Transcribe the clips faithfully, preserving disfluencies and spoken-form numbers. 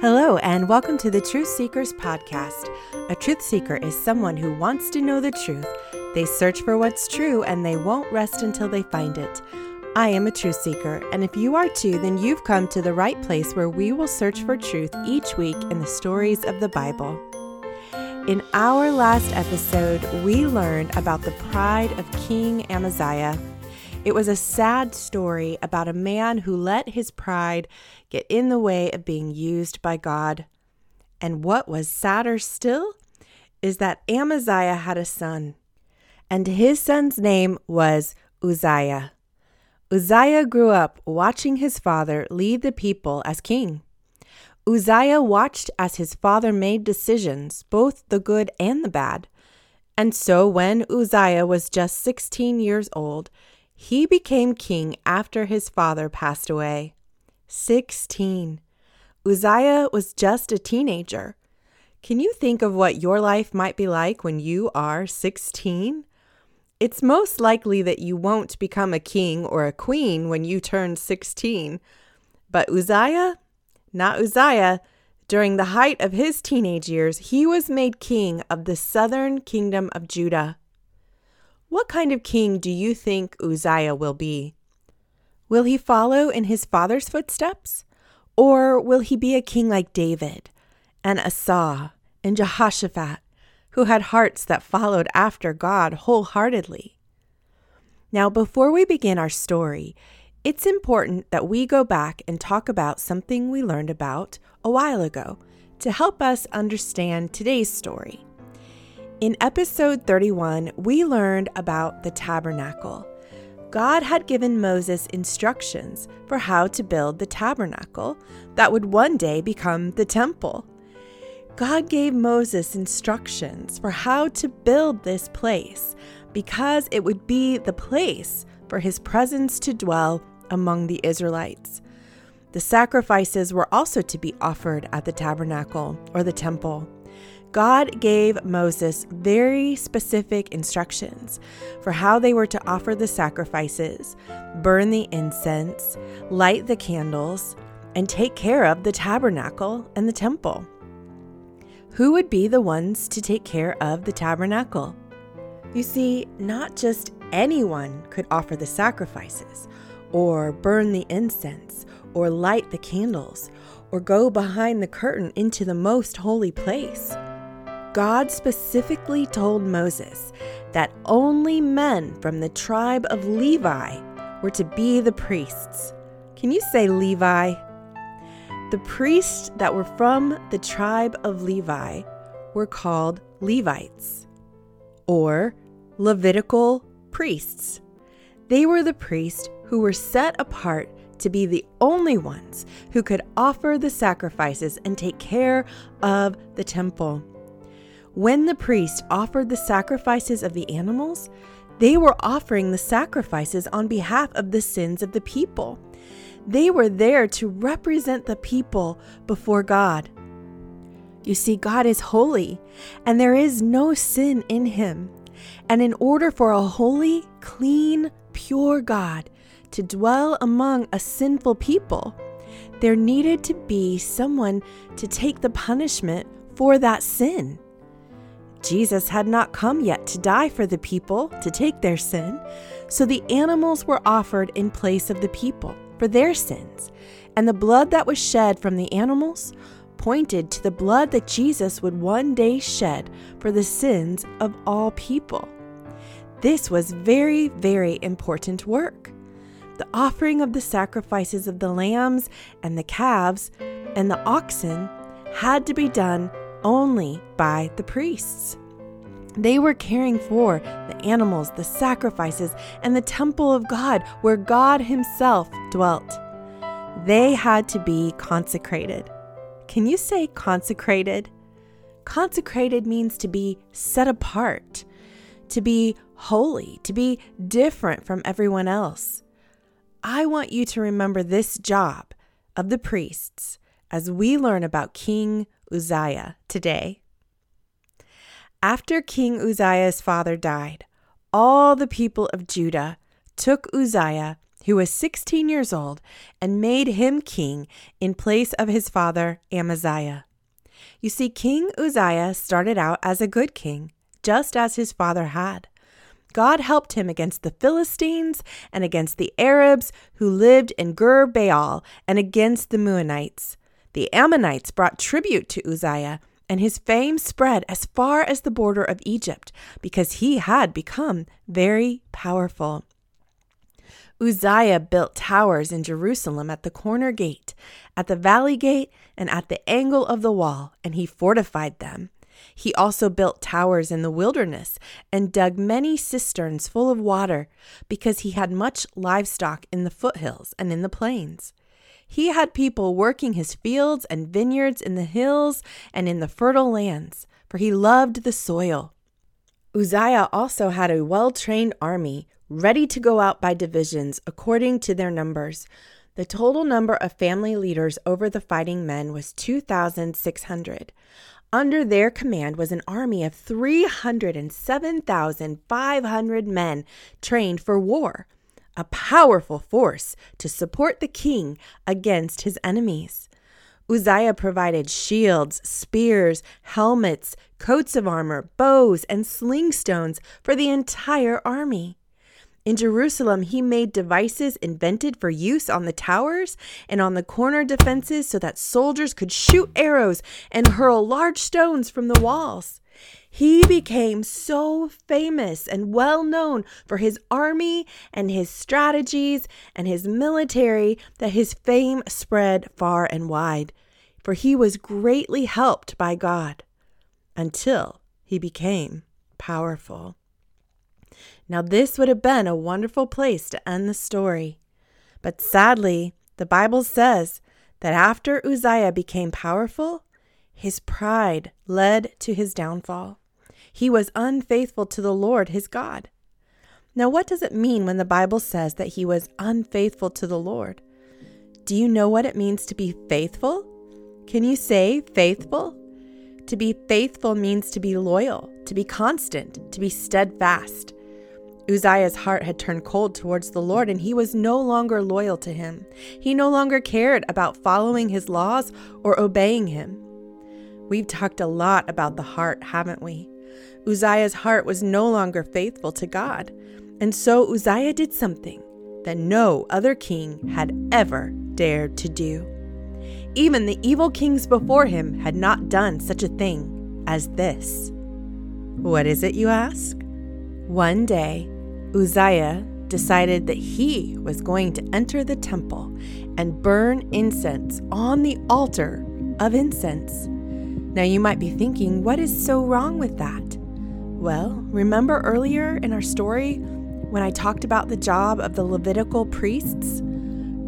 Hello, and welcome to the Truth Seekers Podcast. A truth seeker is someone who wants to know the truth. They search for what's true, and they won't rest until they find it. I am a truth seeker, and if you are too, then you've come to the right place where we will search for truth each week in the stories of the Bible. In our last episode, we learned about the pride of King Amaziah. It was a sad story about a man who let his pride get in the way of being used by God. And what was sadder still is that Amaziah had a son, and his son's name was Uzziah. Uzziah grew up watching his father lead the people as king. Uzziah watched as his father made decisions, both the good and the bad. And so when Uzziah was just sixteen years old, he became king after his father passed away. sixteen. Uzziah was just a teenager. Can you think of what your life might be like when you are sixteen? It's most likely that you won't become a king or a queen when you turn sixteen. But Uzziah? Not Uzziah. During the height of his teenage years, he was made king of the southern kingdom of Judah. What kind of king do you think Uzziah will be? Will he follow in his father's footsteps? Or will he be a king like David and Asa and Jehoshaphat, who had hearts that followed after God wholeheartedly? Now, before we begin our story, it's important that we go back and talk about something we learned about a while ago to help us understand today's story. In episode thirty-one, we learned about the tabernacle. God had given Moses instructions for how to build the tabernacle that would one day become the temple. God gave Moses instructions for how to build this place because it would be the place for his presence to dwell among the Israelites. The sacrifices were also to be offered at the tabernacle or the temple. God gave Moses very specific instructions for how they were to offer the sacrifices, burn the incense, light the candles, and take care of the tabernacle and the temple. Who would be the ones to take care of the tabernacle? You see, not just anyone could offer the sacrifices, or burn the incense, or light the candles, or go behind the curtain into the most holy place. God specifically told Moses that only men from the tribe of Levi were to be the priests. Can you say Levi? The priests that were from the tribe of Levi were called Levites, or Levitical priests. They were the priests who were set apart to be the only ones who could offer the sacrifices and take care of the temple. When the priest offered the sacrifices of the animals, they were offering the sacrifices on behalf of the sins of the people. They were there to represent the people before God. You see, God is holy, and there is no sin in him. And in order for a holy, clean, pure God to dwell among a sinful people, there needed to be someone to take the punishment for that sin. Jesus had not come yet to die for the people, to take their sin, so the animals were offered in place of the people for their sins, and the blood that was shed from the animals pointed to the blood that Jesus would one day shed for the sins of all people. This was very, very important work. The offering of the sacrifices of the lambs and the calves and the oxen had to be done only by the priests. They were caring for the animals, the sacrifices, and the temple of God, where God himself dwelt. They had to be consecrated. Can you say consecrated? Consecrated means to be set apart, to be holy, to be different from everyone else. I want you to remember this job of the priests as we learn about King Uzziah today. After King Uzziah's father died, all the people of Judah took Uzziah who was sixteen years old, and made him king in place of his father Amaziah. You see, King Uzziah started out as a good king, just as his father had. God helped him against the Philistines and against the Arabs who lived in Ger-Baal and against the Meunites. The Ammonites brought tribute to Uzziah, and his fame spread as far as the border of Egypt because he had become very powerful. Uzziah built towers in Jerusalem at the corner gate, at the valley gate, and at the angle of the wall, and he fortified them. He also built towers in the wilderness and dug many cisterns full of water because he had much livestock in the foothills and in the plains. He had people working his fields and vineyards in the hills and in the fertile lands, for he loved the soil. Uzziah also had a well-trained army ready to go out by divisions according to their numbers. The total number of family leaders over the fighting men was two thousand six hundred. Under their command was an army of three hundred seven thousand five hundred men trained for war, a powerful force to support the king against his enemies. Uzziah provided shields, spears, helmets, coats of armor, bows, and sling stones for the entire army. In Jerusalem, he made devices invented for use on the towers and on the corner defenses so that soldiers could shoot arrows and hurl large stones from the walls. He became so famous and well known for his army and his strategies and his military that his fame spread far and wide, for he was greatly helped by God until he became powerful. Now, this would have been a wonderful place to end the story. But sadly, the Bible says that after Uzziah became powerful, his pride led to his downfall. He was unfaithful to the Lord his God. Now, what does it mean when the Bible says that he was unfaithful to the Lord? Do you know what it means to be faithful? Can you say faithful? To be faithful means to be loyal, to be constant, to be steadfast. Uzziah's heart had turned cold towards the Lord, and he was no longer loyal to him. He no longer cared about following his laws or obeying him. We've talked a lot about the heart, haven't we? Uzziah's heart was no longer faithful to God, and so Uzziah did something that no other king had ever dared to do. Even the evil kings before him had not done such a thing as this. What is it, you ask? One day, Uzziah decided that he was going to enter the temple and burn incense on the altar of incense. Now you might be thinking, what is so wrong with that? Well, remember earlier in our story when I talked about the job of the Levitical priests?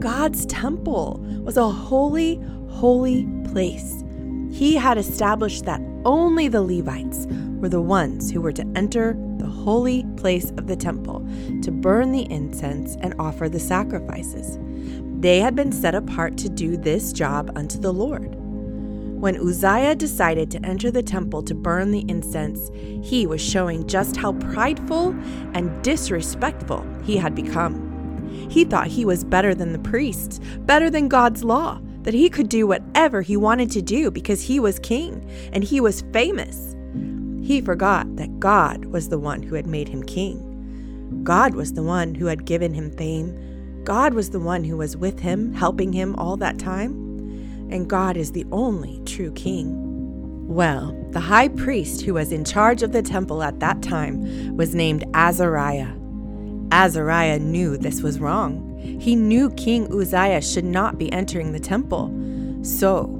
God's temple was a holy, holy place. He had established that only the Levites were the ones who were to enter the holy place of the temple to burn the incense and offer the sacrifices. They had been set apart to do this job unto the Lord. When Uzziah decided to enter the temple to burn the incense, he was showing just how prideful and disrespectful he had become. He thought he was better than the priests, better than God's law, that he could do whatever he wanted to do because he was king and he was famous. He forgot that God was the one who had made him king. God was the one who had given him fame. God was the one who was with him, helping him all that time. And God is the only true king. Well, the high priest who was in charge of the temple at that time was named Azariah. Azariah knew this was wrong. He knew King Uzziah should not be entering the temple. So,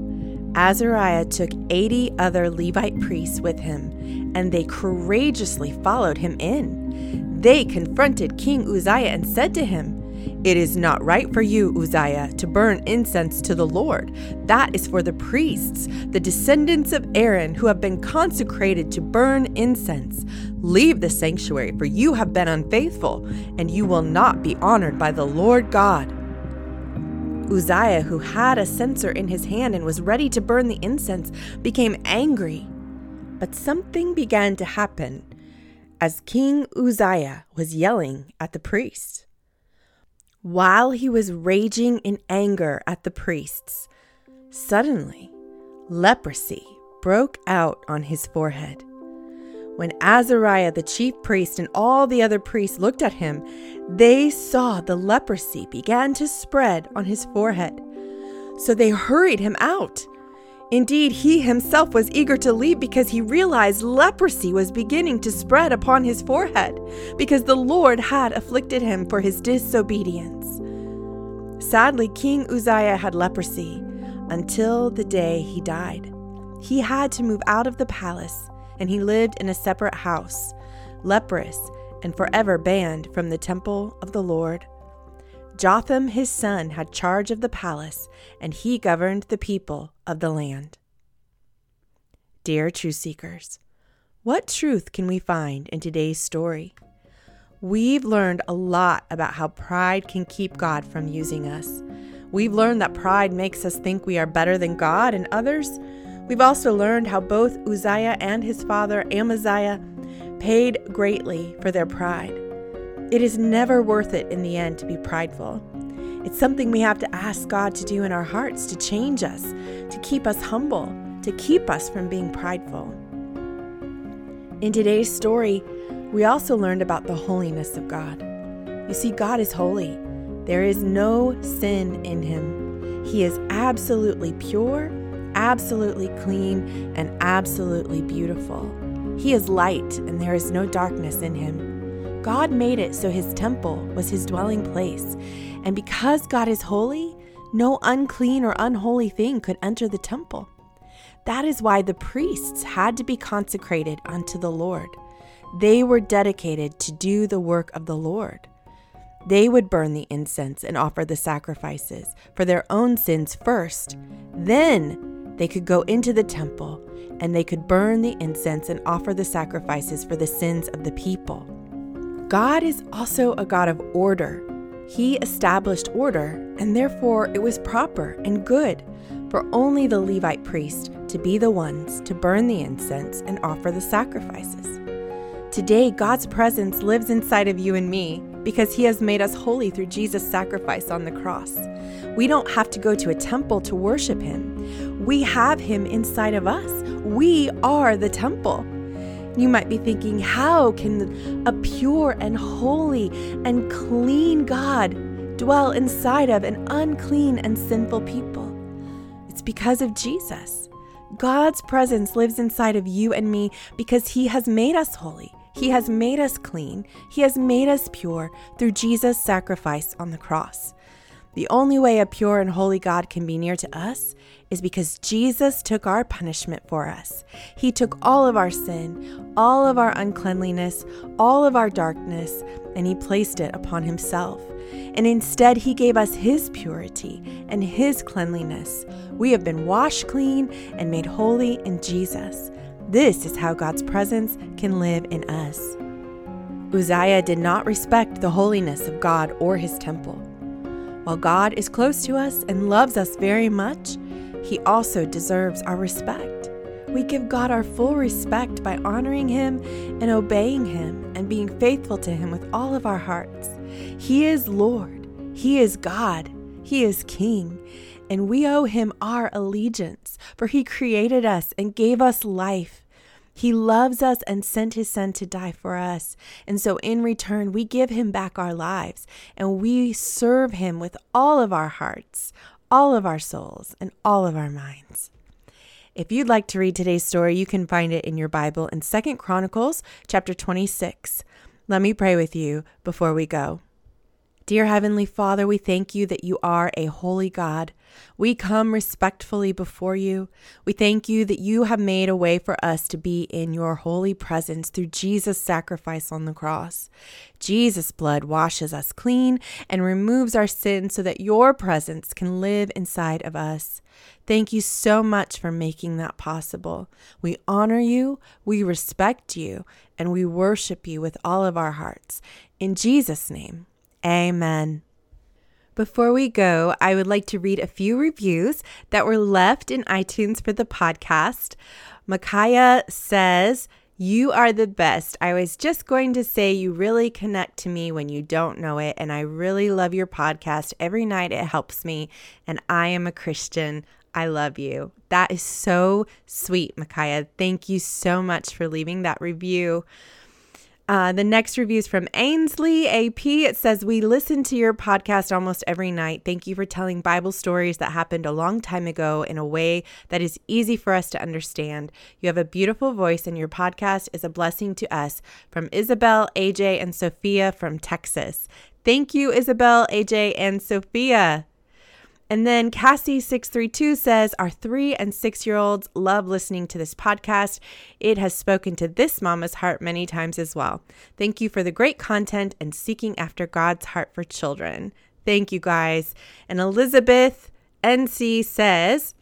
Azariah took eighty other Levite priests with him, and they courageously followed him in. They confronted King Uzziah and said to him, "It is not right for you, Uzziah, to burn incense to the Lord. That is for the priests, the descendants of Aaron, who have been consecrated to burn incense. Leave the sanctuary, for you have been unfaithful, and you will not be honored by the Lord God." Uzziah, who had a censer in his hand and was ready to burn the incense, became angry. But something began to happen as King Uzziah was yelling at the priest. while he was raging in anger at the priests, suddenly leprosy broke out on his forehead. When Azariah the chief priest and all the other priests looked at him, they saw the leprosy began to spread on his forehead. So they hurried him out. Indeed, he himself was eager to leave because he realized leprosy was beginning to spread upon his forehead because the Lord had afflicted him for his disobedience. Sadly, King Uzziah had leprosy until the day he died. He had to move out of the palace, and he lived in a separate house, leprous and forever banned from the temple of the Lord. Jotham, his son, had charge of the palace, and he governed the people of the land. Dear Truth Seekers, what truth can we find in today's story? We've learned a lot about how pride can keep God from using us. We've learned that pride makes us think we are better than God and others. We've also learned how both Uzziah and his father Amaziah paid greatly for their pride. It is never worth it in the end to be prideful. It's something we have to ask God to do in our hearts, to change us, to keep us humble, to keep us from being prideful. In today's story, we also learned about the holiness of God. You see, God is holy. There is no sin in him. He is absolutely pure, absolutely clean, and absolutely beautiful. He is light, and there is no darkness in him. God made it so his temple was his dwelling place, and because God is holy, no unclean or unholy thing could enter the temple. That is why the priests had to be consecrated unto the Lord. They were dedicated to do the work of the Lord. They would burn the incense and offer the sacrifices for their own sins first. Then they could go into the temple and they could burn the incense and offer the sacrifices for the sins of the people. God is also a God of order. He established order, and therefore it was proper and good for only the Levite priest to be the ones to burn the incense and offer the sacrifices. Today, God's presence lives inside of you and me because he has made us holy through Jesus' sacrifice on the cross. We don't have to go to a temple to worship him. We have him inside of us. We are the temple. You might be thinking, how can a pure and holy and clean God dwell inside of an unclean and sinful people? It's because of Jesus. God's presence lives inside of you and me because he has made us holy. He has made us clean. He has made us pure through Jesus' sacrifice on the cross. The only way a pure and holy God can be near to us is because Jesus took our punishment for us. He took all of our sin, all of our uncleanliness, all of our darkness, and he placed it upon himself. And instead, he gave us his purity and his cleanliness. We have been washed clean and made holy in Jesus. This is how God's presence can live in us. Uzziah did not respect the holiness of God or his temple. While God is close to us and loves us very much, he also deserves our respect. We give God our full respect by honoring him and obeying him and being faithful to him with all of our hearts. He is Lord, he is God, he is King, and we owe him our allegiance, for he created us and gave us life. He loves us and sent his son to die for us. And so in return, we give him back our lives and we serve him with all of our hearts, all of our souls, and all of our minds. If you'd like to read today's story, you can find it in your Bible in Second Chronicles chapter twenty-six. Let me pray with you before we go. Dear Heavenly Father, we thank you that you are a holy God. We come respectfully before you. We thank you that you have made a way for us to be in your holy presence through Jesus' sacrifice on the cross. Jesus' blood washes us clean and removes our sin so that your presence can live inside of us. Thank you so much for making that possible. We honor you, we respect you, and we worship you with all of our hearts. In Jesus' name. Amen. Before we go, I would like to read a few reviews that were left in iTunes for the podcast. Micaiah says, You are the best. I was just going to say you really connect to me when you don't know it, and I really love your podcast. Every night it helps me, and I am a Christian. I love you. That is so sweet, Micaiah. Thank you so much for leaving that review. Uh, the next review is from Ainsley A P. It says, we listen to your podcast almost every night. Thank you for telling Bible stories that happened a long time ago in a way that is easy for us to understand. You have a beautiful voice and your podcast is a blessing to us. From Isabel, A J, and Sophia from Texas. Thank you, Isabel, A J, and Sophia. And then Cassie six thirty-two says, our three and six-year-olds love listening to this podcast. It has spoken to this mama's heart many times as well. Thank you for the great content and seeking after God's heart for children. Thank you, guys. And Elizabeth N C says,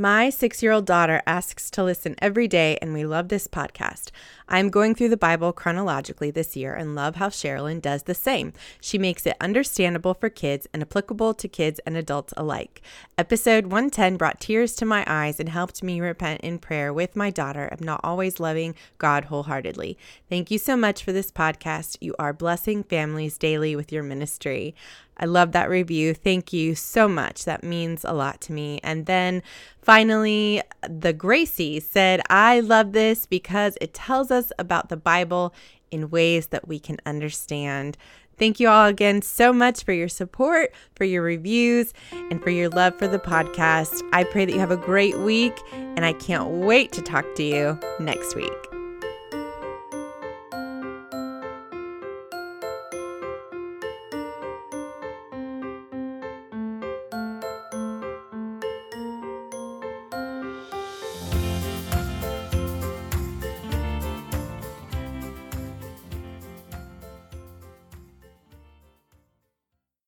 my six-year-old daughter asks to listen every day, and we love this podcast. I'm going through the Bible chronologically this year and love how Sherilyn does the same. She makes it understandable for kids and applicable to kids and adults alike. Episode one ten brought tears to my eyes and helped me repent in prayer with my daughter of not always loving God wholeheartedly. Thank you so much for this podcast. You are blessing families daily with your ministry. I love that review. Thank you so much. That means a lot to me. And then finally, the Gracie said, I love this because it tells us about the Bible in ways that we can understand. Thank you all again so much for your support, for your reviews, and for your love for the podcast. I pray that you have a great week, and I can't wait to talk to you next week.